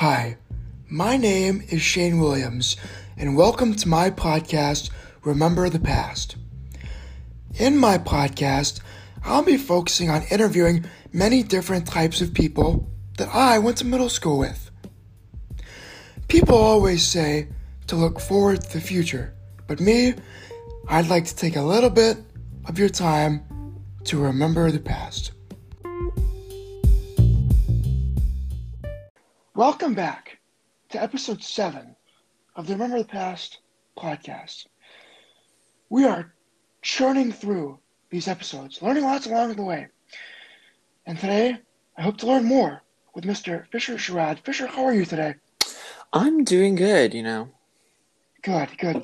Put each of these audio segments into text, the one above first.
Hi, my name is Shane Williams, and welcome to my podcast, Remember the Past. In my podcast, I'll be focusing on interviewing many different types of people that I went to middle school with. People always say to look forward to the future, but me, I'd like to take a little bit of your time to remember the past. Welcome back to episode 7 of the Remember the Past podcast. We are churning through these episodes, learning lots along the way. And today, I hope to learn more with Mr. Fisher Sherrod. Fisher, how are you today? I'm doing good, you know. Good. Now,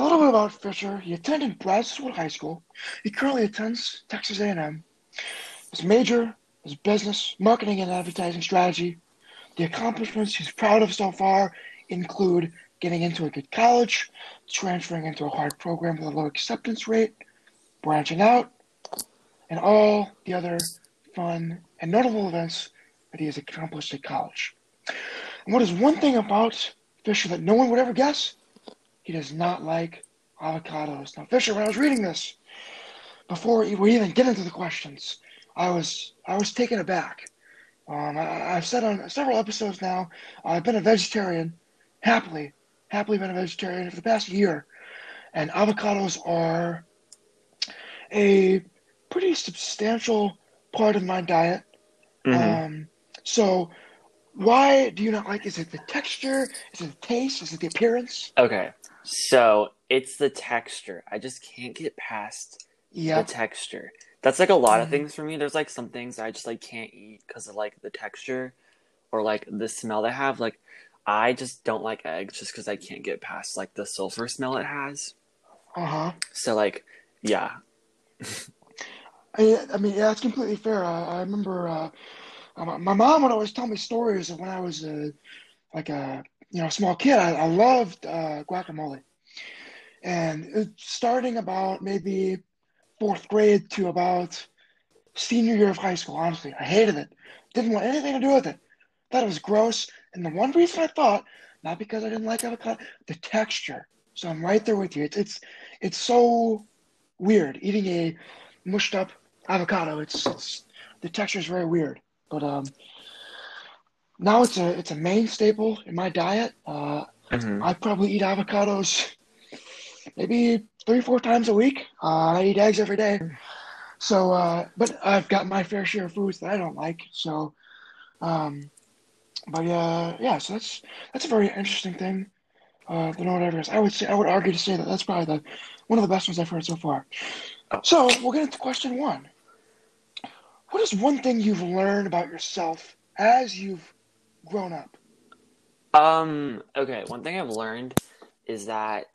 a little bit about Fisher. He attended Brazoswood High School. He currently attends Texas A&M. His major is business, marketing, and advertising strategy. The accomplishments he's proud of so far include getting into a good college, transferring into a hard program with a low acceptance rate, branching out, and all the other fun and notable events that he has accomplished at college. And what is one thing about Fisher that no one would ever guess? He does not like avocados. Now, Fisher, when I was reading this, before we even get into the questions, I was taken aback. I've said on several episodes now, I've been a vegetarian, happily been a vegetarian for the past year, and avocados are a pretty substantial part of my diet. Mm-hmm. So why do you not like, is it the texture? Is it the taste? Is it the appearance? Okay, so it's the texture. I just can't get past the texture. That's, like, a lot of things for me. There's, like, some things I just, like, can't eat because of, like, the texture or, like, the smell they have. Like, I just don't like eggs just because I can't get past, like, the sulfur smell it has. Uh-huh. So, like, yeah. I mean, yeah, that's completely fair. I remember my mom would always tell me stories of when I was, a small kid. I loved guacamole. And starting about maybe fourth grade to about senior year of high school, honestly. I hated it. Didn't want anything to do with it. Thought it was gross. And the one reason I thought, not because I didn't like avocado, the texture. So I'm right there with you. It's so weird eating a mushed up avocado. It's the texture is very weird. But now it's a main staple in my diet. I probably eat avocados maybe 3-4 times a week. I eat eggs every day. So, but I've got my fair share of foods that I don't like. So, so that's a very interesting thing. That no one ever does. I would argue to say that that's probably one of the best ones I've heard so far. So we'll get into question 1. What is one thing you've learned about yourself as you've grown up? Okay. One thing I've learned is that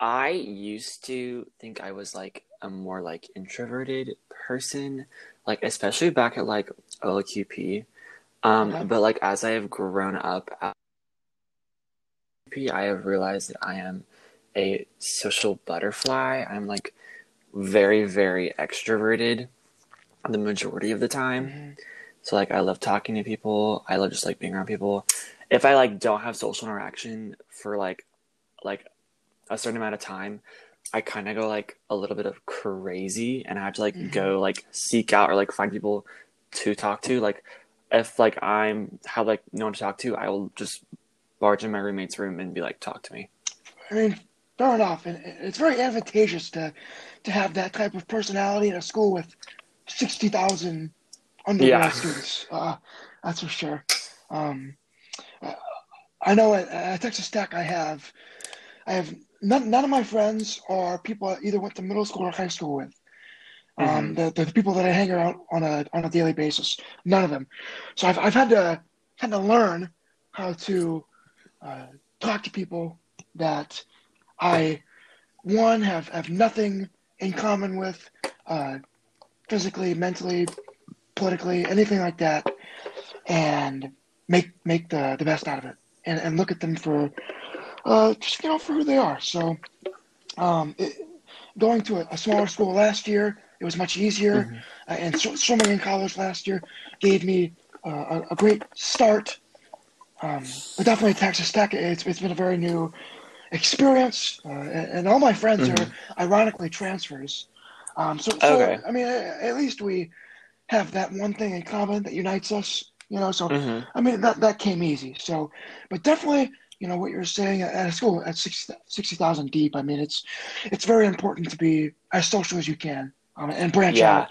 I used to think I was, like, a more, like, introverted person, like, especially back at, like, OLQP. But, like, as I have grown up at OLQP, I have realized that I am a social butterfly. I'm, like, very, very extroverted the majority of the time. Mm-hmm. So, like, I love talking to people. I love just, like, being around people. If I, like, don't have social interaction for, like, a certain amount of time, I kind of go, like, a little bit of crazy, and I have to, like, go, like, seek out or, like, find people to talk to. Like, if, like, I have, like, no one to talk to, I will just barge in my roommate's room and be like, talk to me. I mean, fair enough. And it's very advantageous to have that type of personality in a school with 60,000 undergrad students. That's for sure. I know at Texas Tech I have none of my friends are people I either went to middle school or high school with. The people that I hang around on a daily basis, none of them. So I've had to learn how to talk to people that I have nothing in common with, physically, mentally, politically, anything like that, and make the best out of it and look at them for. Just, for who they are. So, going to a smaller school last year, it was much easier. And swimming in college last year gave me a great start But definitely Texas Tech, it's been a very new experience, and all my friends mm-hmm. are ironically transfers. Okay. I mean, at least we have that one thing in common that unites us, you know, so, mm-hmm. I mean, that came easy. So, but definitely, you know, what you're saying at a school at 60,000 deep, I mean, it's very important to be as social as you can and branch out.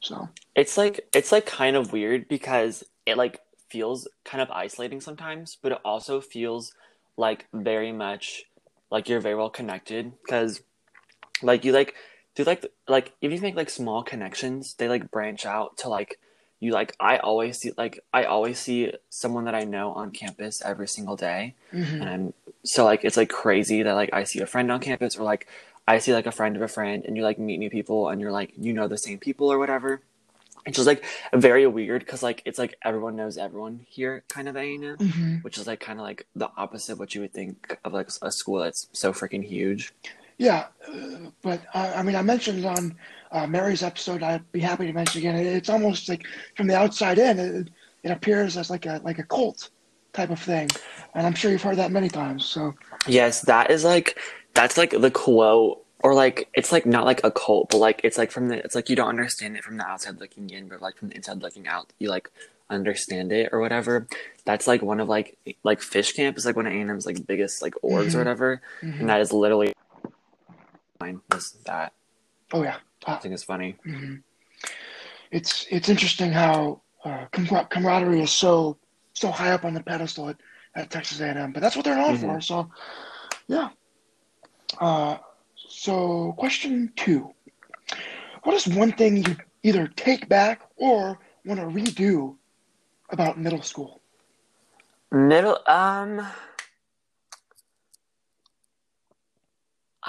So it's like kind of weird because it like feels kind of isolating sometimes, but it also feels like very much like you're very well connected because like you like do like if you make like small connections, they like branch out to like you like I always see someone that I know on campus every single day. Mm-hmm. And I'm so like it's like crazy that like I see a friend on campus or like I see like a friend of a friend and you like meet new people and you're like you know the same people or whatever. It's just like very weird because like it's like everyone knows everyone here kind of thing, you know? Mm-hmm. Which is like kind of like the opposite of what you would think of like a school that's so freaking huge. Yeah, but I mean, I mentioned on Mary's episode. I'd be happy to mention again. It's almost like from the outside in, it appears as like a cult type of thing, and I'm sure you've heard that many times. So yes, that's like the quote, or like it's like not like a cult, but like it's like it's like you don't understand it from the outside looking in, but like from the inside looking out, you like understand it or whatever. That's like one of like Fish Camp is like one of A&M's like biggest like orgs mm-hmm. or whatever, mm-hmm. and that is literally. Mine was that. Oh yeah, I think it's funny. Mm-hmm. It's interesting how camaraderie is so high up on the pedestal at Texas A&M, but that's what they're known mm-hmm. for. So yeah. So question 2: what is one thing you either take back or want to redo about middle school? I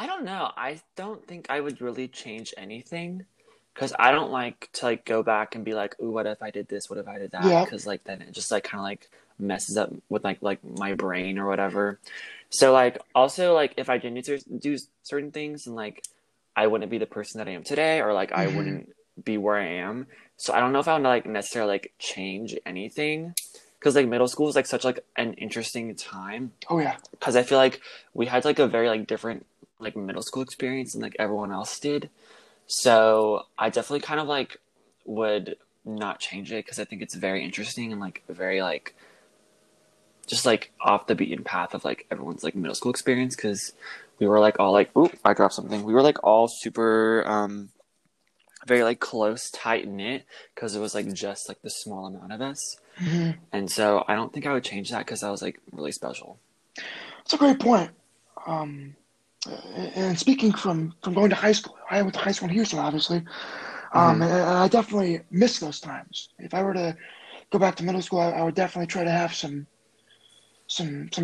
don't know. I don't think I would really change anything because I don't like to like go back and be like, "Ooh, what if I did this? What if I did that?" Because like then it just like kind of like messes up with like my brain or whatever. So like also like if I didn't do certain things and like I wouldn't be the person that I am today or like I mm-hmm. wouldn't be where I am. So I don't know if I would like necessarily like change anything. Because, like, middle school is, like, such, like, an interesting time. Oh, yeah. Because I feel like we had, like, a very, like, different, like, middle school experience than, like, everyone else did. So I definitely kind of, like, would not change it because I think it's very interesting and, like, very, like, just, like, off the beaten path of, like, everyone's, like, middle school experience because we were, like, all, like, oop, I dropped something. We were, like, all super, very, like, close, tight-knit because it was, like, just, like, the small amount of us. Mm-hmm. And so I don't think I would change that because that was like really special. That's a great point. And speaking from going to high school, I went to high school in Houston, obviously. Mm-hmm. And I definitely miss those times. If I were to go back to middle school, I would definitely try to have some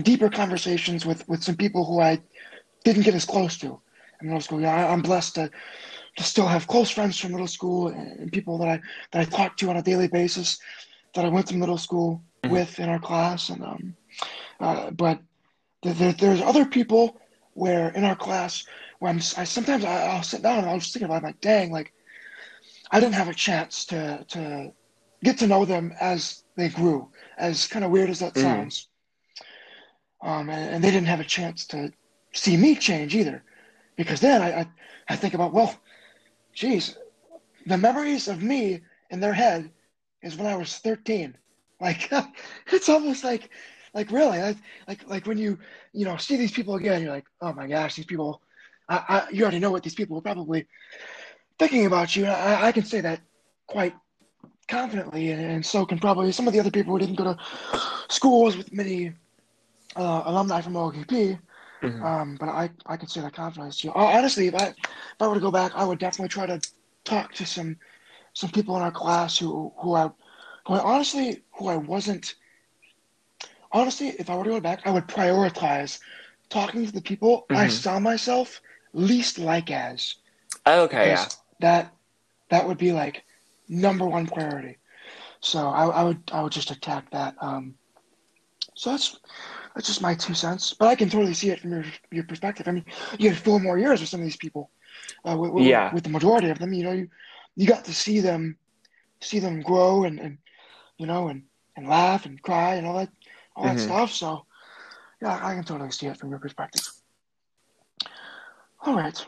deeper conversations with some people who I didn't get as close to in middle school. Yeah, I'm blessed to still have close friends from middle school and people that I talk to on a daily basis. That I went to middle school mm-hmm. with in our class, and but there's other people where in our class where I'll sit down and I'll just think about it, I'm like, dang, like I didn't have a chance to get to know them as they grew, as kind of weird as that mm-hmm. sounds. And they didn't have a chance to see me change either, because then I think about, well, geez, the memories of me in their head. Is when I was 13, like it's almost like really, like when you see these people again, you're like, oh my gosh, these people, you already know what these people were probably thinking about you. I can say that quite confidently, and so can probably some of the other people who didn't go to schools with many alumni from OLQP. Mm-hmm. But I can say that confidently. So, honestly, if I were to go back, I would definitely try to talk to some people in our class who I wasn't, if I were to go back, I would prioritize talking to the people mm-hmm. I saw myself least like as. Okay. Yeah. That would be like number one priority. So I would just attack that. So that's just my 2 cents, but I can totally see it from your perspective. I mean, you had 4 more years with some of these people, with the majority of them, you know, you got to see them grow and you know and laugh and cry and all that all that stuff. So, yeah, I can totally see it from your perspective. All right.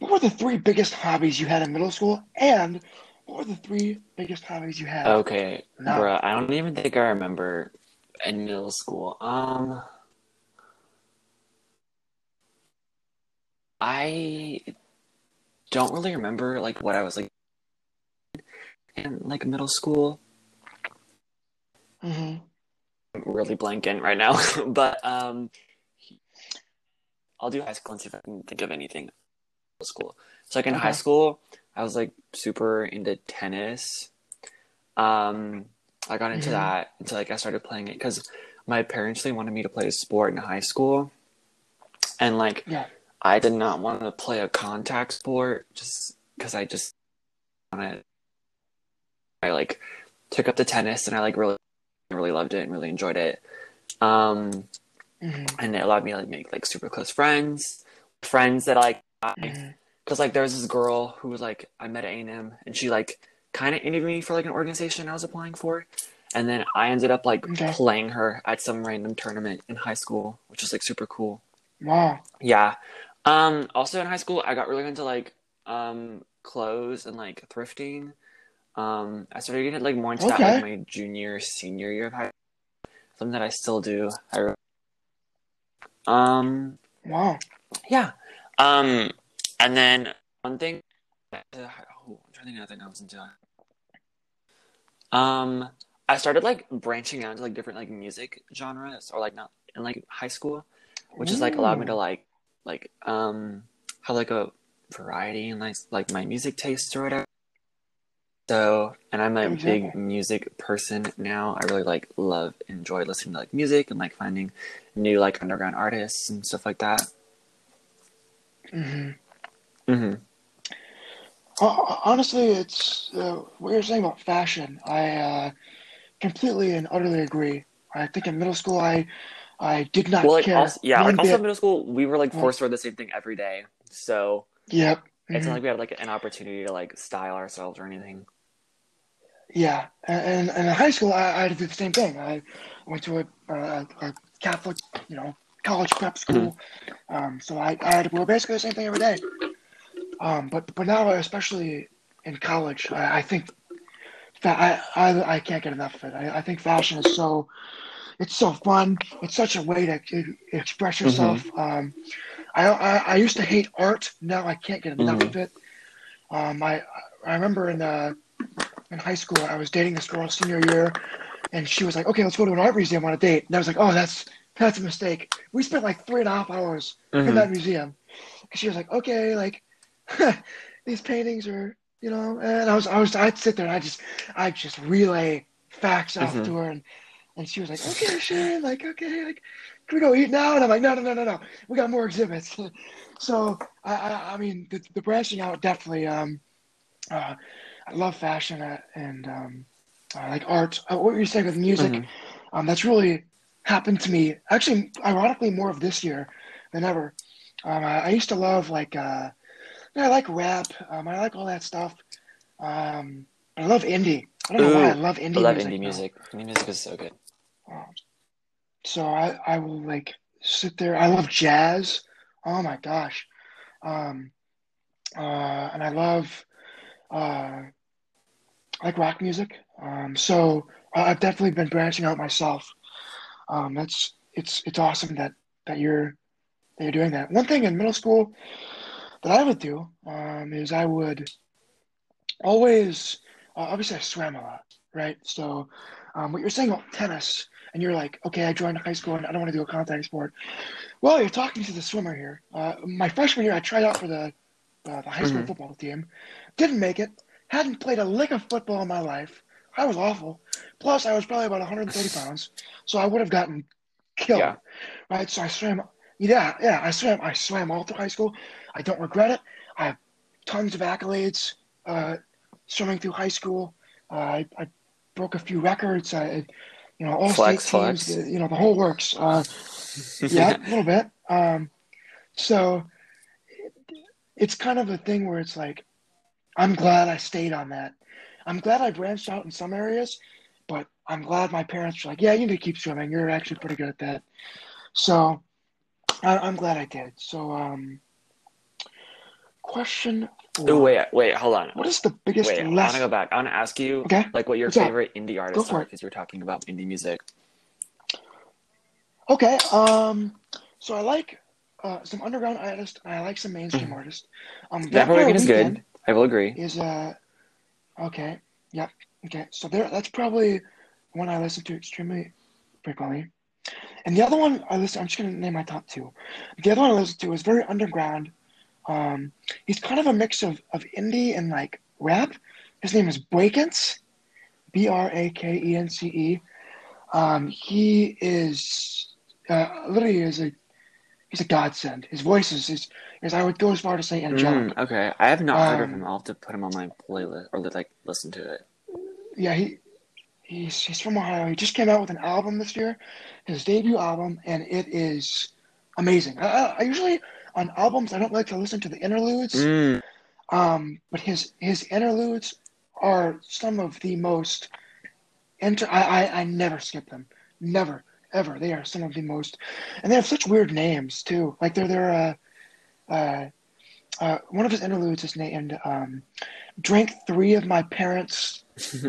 What were the three biggest hobbies you had in middle school, and what were the three biggest hobbies you had? Okay, bro, I don't even think I remember in middle school. I don't really remember like what I was like in like middle school. I'm really blanking right now, but I'll do high school and see if I can think of anything. School. So like in high school, I was like super into tennis. I got into that until like I started playing it because my parents really wanted me to play a sport in high school, and like I did not want to play a contact sport just because I just wanted. I like took up the tennis and I like really loved it and really enjoyed it, and it allowed me to like make like super close friends that like. Because like there was this girl who was like I met at A&M and she like kind of interviewed me for like an organization I was applying for, and then I ended up like playing her at some random tournament in high school, which was like super cool. Also in high school I got really into like clothes and like thrifting. I started getting like more into that like my junior senior year of high school, something that I still do. And then one thing, I'm trying to think of anything I was into. I started like branching out into like different like music genres or like not in like high school, which is like allowed me to like have like a variety in like my music taste or whatever. So, and I'm a big music person now. I really like enjoy listening to like music and like finding new like underground artists and stuff like that. Honestly, it's what you're saying about fashion. I completely and utterly agree. I think in middle school, I did not care. In middle school, we were like forced to wear the same thing every day. So it's not like we had like an opportunity to like style ourselves or anything. Yeah, and in high school, I did the same thing. I went to a Catholic, college prep school, so I had to wear basically the same thing every day. But now, especially in college, I think that I can't get enough of it. I think fashion is it's so fun. It's such a way to express yourself. I used to hate art. Now I can't get enough of it. I remember in high school I was dating this girl senior year, and she was like, "Okay, let's go to an art museum on a date." And I was like, "Oh, that's a mistake." We spent like 3.5 hours in that museum. And she was like, "Okay, like these paintings are, and I'd sit there and I'd just relay facts off to her, and she was like, "Okay, Shane, can we go eat now?" And I'm like, no, we got more exhibits. So I mean, the branching out definitely. I love fashion and like art. What you're saying with music, that's really happened to me, actually, ironically, more of this year than ever. I used to love I like rap. I like all that stuff. I love indie. I don't know why I love indie music. Indie music is so good. So I will sit there. I love jazz. Oh my gosh. And I love rock music. So I've definitely been branching out myself. That's it's awesome that you're doing that. One thing in middle school that I would do is I would always obviously I swam a lot, right? So what you're saying about tennis, and you're like, okay, I joined high school and I don't want to do a contact sport. Well, you're talking to the swimmer here. My freshman year, I tried out for the high school football team, didn't make it. Hadn't played a lick of football in my life. I was awful. Plus, I was probably about 130 pounds, so I would have gotten killed, right? So I swam. I swam all through high school. I don't regret it. I have tons of accolades swimming through high school. I broke a few records. All state teams. The whole works. A little bit. So it's kind of a thing where it's like, I'm glad I stayed on that. I'm glad I branched out in some areas, but I'm glad my parents were like, yeah, you need to keep swimming. You're actually pretty good at that. So I'm glad I did. So question four. Oh, wait, hold on. What is the biggest lesson? I want to go back. I want to ask you, like, what your favorite indie artists are, because you're talking about indie music. Okay. So I like some underground artists. I like some mainstream artists. Vampire Weekend is good. I will agree. Is okay. Yep. Okay. So that's probably one I listen to extremely frequently. And the other one I listen. I'm just gonna name my top two. The other one I listen to is very underground. He's kind of a mix of indie and like rap. His name is Brakence, Brakence. He is literally he's a godsend. His voice is I would go as far to say angelic. Okay, I have not heard of him. I'll have to put him on my playlist or like listen to it. Yeah, he's from Ohio. He just came out with an album this year, his debut album, and it is amazing. I usually on albums I don't like to listen to the interludes, but his interludes are some of the most. I never skip them. Never, ever. They are some of the most... And they have such weird names, too. Like, one of his interludes is named, Drink 3 of my parents'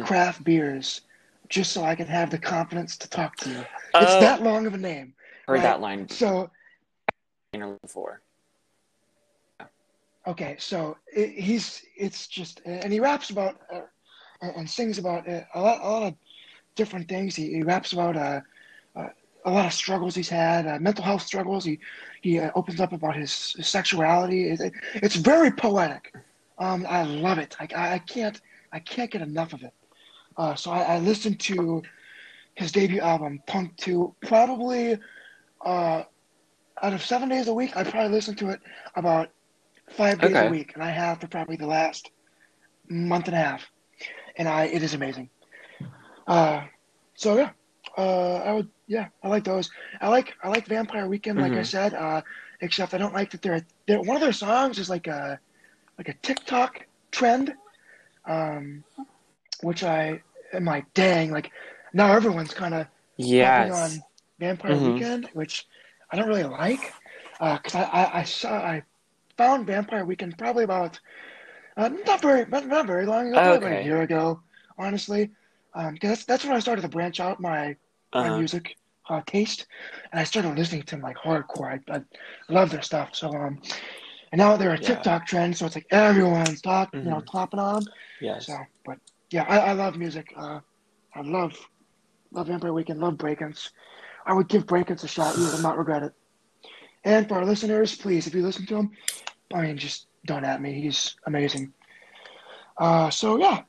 craft beers just so I can have the confidence to talk to you. It's that long of a name. Heard that line. So... Interlude 4. Okay, so it's just... And he raps about... and sings about a lot of different things. He raps about a lot of struggles he's had, mental health struggles. He opens up about his sexuality. It's very poetic. I love it. I can't get enough of it. So I listened to his debut album, Punk Two, probably out of 7 days a week. I probably listened to it about 5 days a week, and I have for probably the last month and a half. And it is amazing. So yeah, I like those. I like Vampire Weekend, like I said. Except I don't like that they're one of their songs is like a TikTok trend, which I am like, dang, like now everyone's kind of on Vampire Weekend, which I don't really like, because I found Vampire Weekend probably about. Not very long ago, like a year ago, honestly. Because that's when I started to branch out my music taste, and I started listening to them, like hardcore. I love their stuff. So and now they're a TikTok trend, so it's like everyone's clapping on them. Yes. So, but yeah, I love music. I love Vampire Weekend. Love Brakence. I would give Brakence a shot. You will not regret it. And for our listeners, please, if you listen to him, I mean, just. Don't at me. He's amazing. So yeah.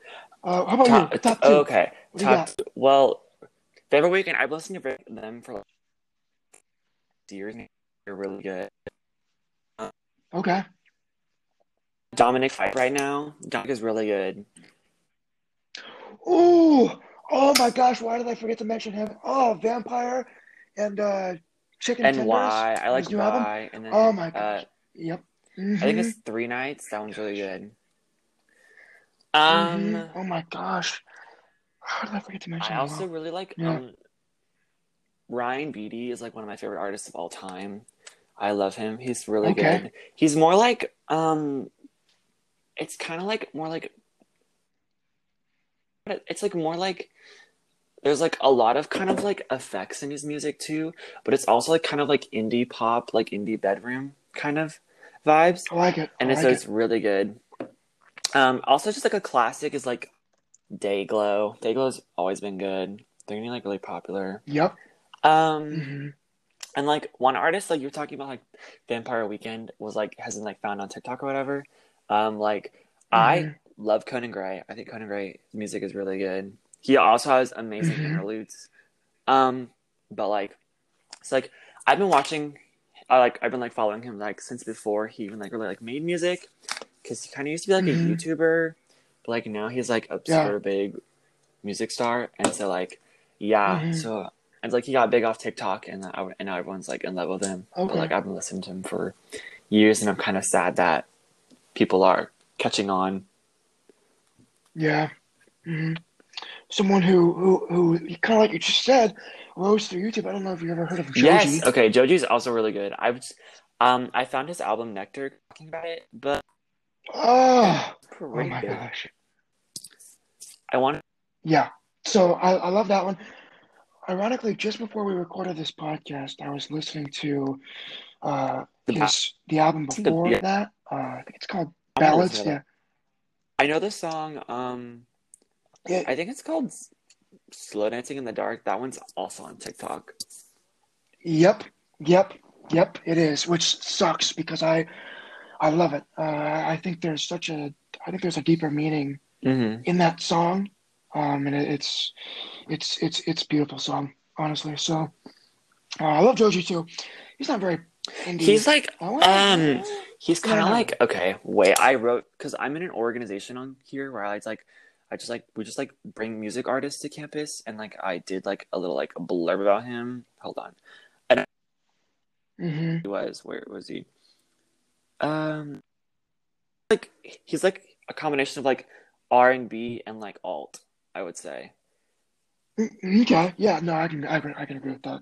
How about you? Top two. Okay. Top two. Well, Vampire Weekend. I've listened to them for like years. They're really good. Okay. Dominic Fike right now. Dominic is really good. Ooh! Oh my gosh! Why did I forget to mention him? Oh, Vampire and Chicken Tenders. And Why? I like Why. And then, oh my gosh! Yep. Mm-hmm. I think it's 3 nights. That one's really good. Oh my gosh. How did I forget to mention that? I also really like Ryan Beatty is like one of my favorite artists of all time. I love him. He's really good. He's more like it's kind of like more like it's like more like there's like a lot of kind of like effects in his music too, but it's also like kind of like indie pop, like indie bedroom kind of vibes. I like it. And so it's really good. Also just like a classic is like Dayglow. Dayglow's always been good. They're gonna be like really popular. Yep. And like one artist like you're talking about like Vampire Weekend was like hasn't like found on TikTok or whatever. I love Conan Gray. I think Conan Gray's music is really good. He also has amazing interludes. But like it's like I've been watching I've been like following him like since before he even like really like made music, because he kind of used to be like a YouTuber, but like now he's like a super big music star, and so like so and like he got big off TikTok, and now everyone's like in love with him. Okay. But like I've been listening to him for years, and I'm kind of sad that people are catching on. Yeah. someone who kind of like you just said, rose through YouTube. I don't know if you ever heard of Joji. Yes. Okay, Joji's also really good. I found his album Nectar talking about it, but oh my gosh, so I love that one. Ironically, just before we recorded this podcast, I was listening to the album before that. I think it's called Ballads. Yeah, I know the song. I think it's called Slow Dancing in the Dark. That one's also on TikTok. Yep, it is, which sucks because I love it. I think there's a deeper meaning in that song. And it's a beautiful song, honestly. So I love Joji too. He's not very indie. He's like he's kind of like I wrote, because I'm in an organization on here where we just bring music artists to campus, and like I did like a little like a blurb about him. Hold on, and where was he? Like he's like a combination of like R&B and like alt, I would say. Okay, yeah, no, I can agree with that,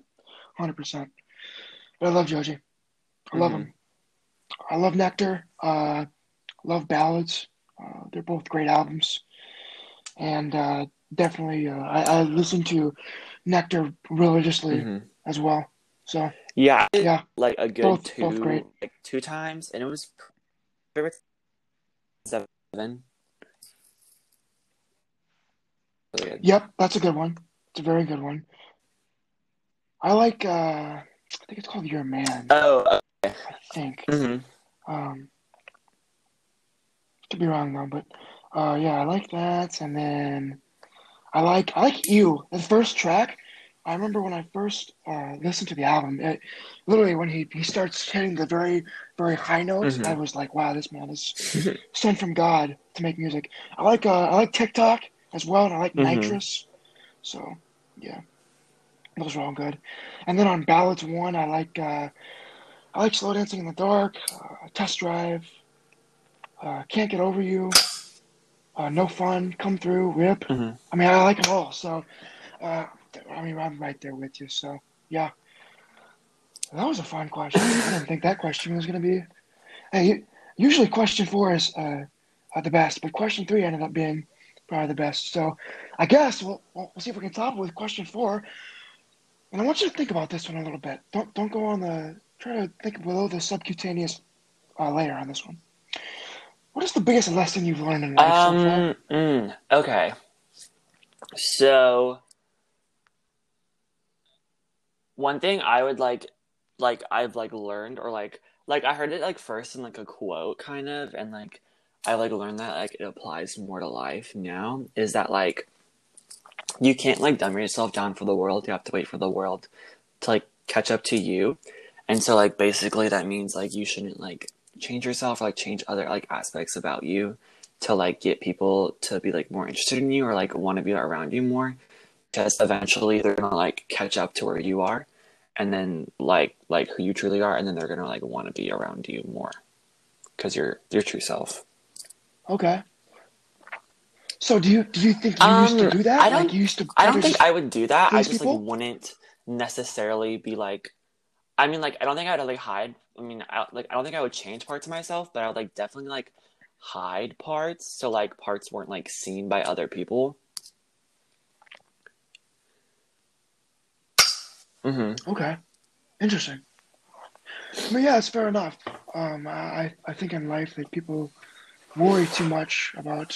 100%. But I love Joji. I love him. I love Nectar. Love Ballads. They're both great albums, and definitely, I listen to Nectar religiously as well. So yeah, like a good two times, and it was 7. Yep, that's a good one. It's a very good one. I like, I think it's called You're a Man. Oh, okay. I think. Could be wrong though, but yeah, I like that. And then I like You. The first track, I remember when I first listened to the album, it, literally when he starts hitting the very, very high notes, I was like, wow, this man is sent from God to make music. I like TikTok as well, and I like Nitrous. So, yeah. Those are all good. And then on Ballads 1, I like Slow Dancing in the Dark, Test Drive, Can't Get Over You, No Fun, Come Through, Rip. I mean, I like it all. So, I'm right there with you. So, yeah. That was a fun question. I didn't think that question was going to be... Hey, usually question 4 is the best, but question 3 ended up being... probably the best. So I guess we'll see if we can top it with question 4. And I want you to think about this one a little bit. Don't go on the... Try to think below the subcutaneous layer on this one. What is the biggest lesson you've learned in life so far? Okay. So... one thing I would I've learned, or like I heard it like first in like a quote kind of, and like I like learned that like it applies more to life now, is that like you can't like dumb yourself down for the world. You have to wait for the world to like catch up to you. And so like basically that means like you shouldn't like change yourself or like change other like aspects about you to like get people to be like more interested in you or like want to be around you more, because eventually they're gonna like catch up to where you are, and then like who you truly are, and then they're gonna like want to be around you more because you're your true self. Okay. So do you think you used to do that? I don't think I would do that. I just people? Like wouldn't necessarily be like. I mean, like I don't think I would like hide. I mean, I don't think I would change parts of myself, but I would like definitely like hide parts, so like parts weren't like seen by other people. Okay. Interesting. But yeah, it's fair enough. I think in life that people worry too much about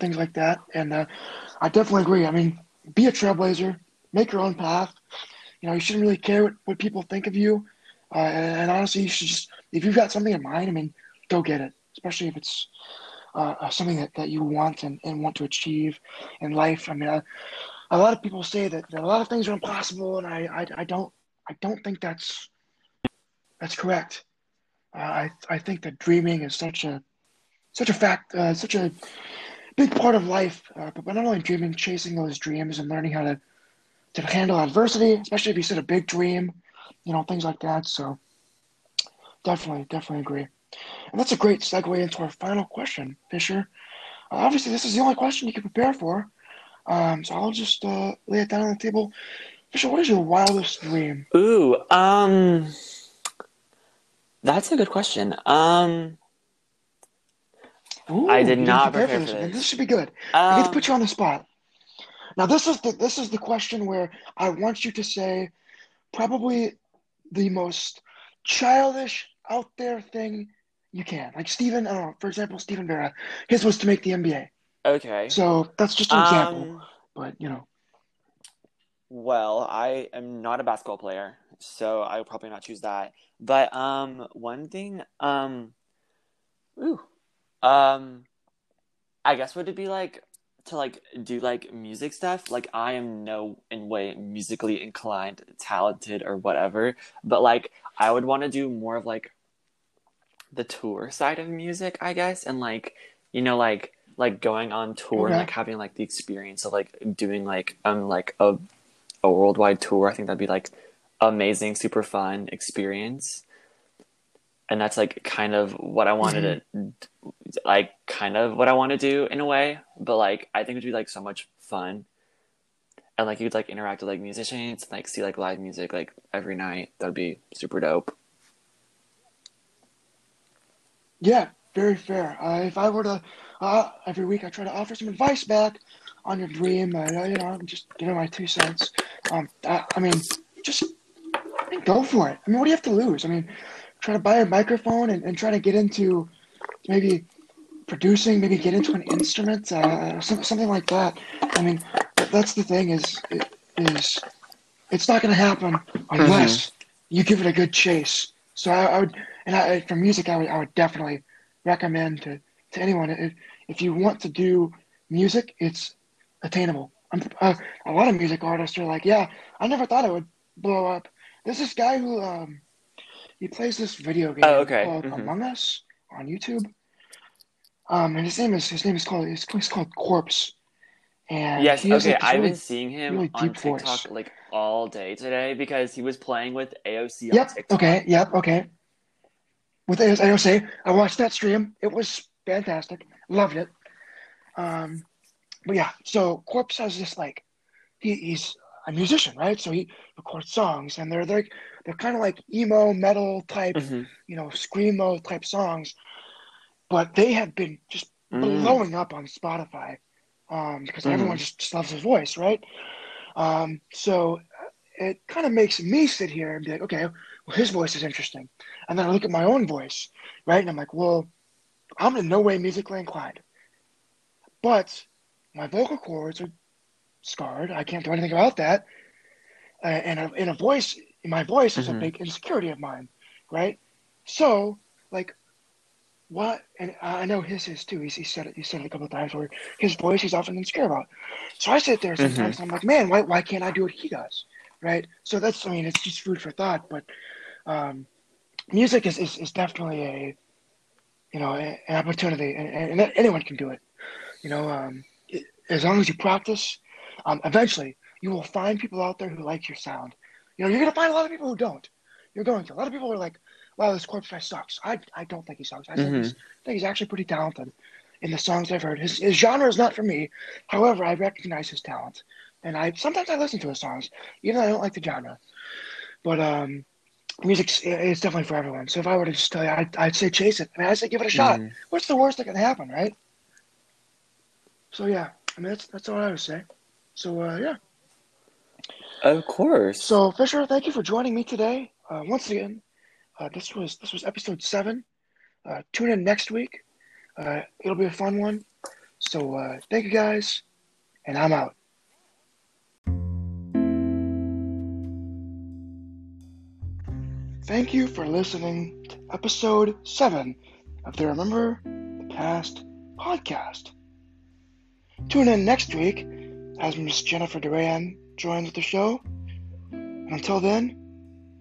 things like that, and I definitely agree. I mean, be a trailblazer, make your own path. You know, you shouldn't really care what people think of you, and honestly, you should just, if you've got something in mind, I mean, go get it, especially if it's something that you want and want to achieve in life. I mean, a lot of people say that a lot of things are impossible, and I don't think that's correct. I think that dreaming is such a big part of life, but not only dreaming, chasing those dreams and learning how to handle adversity, especially if you set a big dream, you know, things like that. So definitely agree. And that's a great segue into our final question, Fisher. Obviously, this is the only question you can prepare for. So I'll just lay it down on the table. Fisher, what is your wildest dream? Ooh, that's a good question. Ooh, I did not prepare for this. This should be good. I get to put you on the spot. Now, this is the question where I want you to say probably the most childish, out there thing you can. Like Steven, for example, Steven Vera, his was to make the NBA. Okay. So that's just an example, but you know. Well, I am not a basketball player, so I would probably not choose that. But one thing, I guess would it be like to like do like music stuff? Like I am no in way musically inclined, talented, or whatever. But like I would want to do more of like the tour side of music, I guess, and like you know like going on tour and like having like the experience of like doing like a worldwide tour. I think that'd be like amazing, super fun experience. And that's like kind of what I wanted to like kind of what I want to do in a way, but like I think it'd be like so much fun. And like you'd like interact with like musicians and like see like live music like every night. That'd be super dope. Yeah, very fair. If I were to every week I try to offer some advice back on your dream. You know, I'm just giving my 2 cents. I mean, just go for it. I mean, what do you have to lose? I mean, try to buy a microphone and try to get into maybe producing, maybe get into an instrument, something like that. I mean, that's the thing is it's not going to happen unless you give it a good chase. So I would, for music, I would definitely recommend to anyone if you want to do music, it's attainable. A lot of music artists are like, yeah, I never thought it would blow up. There's this guy who he plays this video game called Among Us on YouTube. And his name is called Corpse. And yes, I've been seeing him really on TikTok voice. Like all day today because he was playing with AOC on TikTok. Okay. With AOC, I watched that stream. It was fantastic. Loved it. But yeah, so Corpse has this like he's a musician, right? So he records songs, and they're kind of like emo metal type, you know, screamo type songs, but they have been just blowing up on Spotify because everyone just loves his voice, right? So it kind of makes me sit here and be like, okay, well, his voice is interesting, and then I look at my own voice, right? And I'm like, well, I'm in no way musically inclined, but my vocal cords are scarred. I can't do anything about that. And a voice, my voice is a big insecurity of mine, right? So, like, what? And I know his is too. He said it a couple of times where his voice he's often insecure about. So I sit there sometimes and I'm like, man, why can't I do what he does, right? So that's, I mean, it's just food for thought. But music is definitely an opportunity, and anyone can do it. You know, as long as you practice. Eventually, you will find people out there who like your sound. You know, you're going to find a lot of people who don't. You're going to. A lot of people are like, wow, this Corpse guy sucks. I don't think he sucks. I think he's actually pretty talented in the songs I've heard. His genre is not for me. However, I recognize his talent. And sometimes I listen to his songs, even though I don't like the genre. But music is definitely for everyone. So if I were to just tell you, I'd say chase it. I mean, I'd say give it a shot. What's the worst that can happen, right? So, yeah. I mean, that's all I would say. So, yeah. Of course. So, Fisher, thank you for joining me today. Once again, this was episode 7. Tune in next week. It'll be a fun one. So, thank you guys, and I'm out. Thank you for listening to episode 7 of the Remember the Past podcast. Tune in next week as Miss Jennifer Duran joins the show. And until then,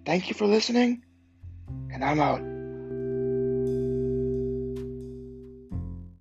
thank you for listening, and I'm out.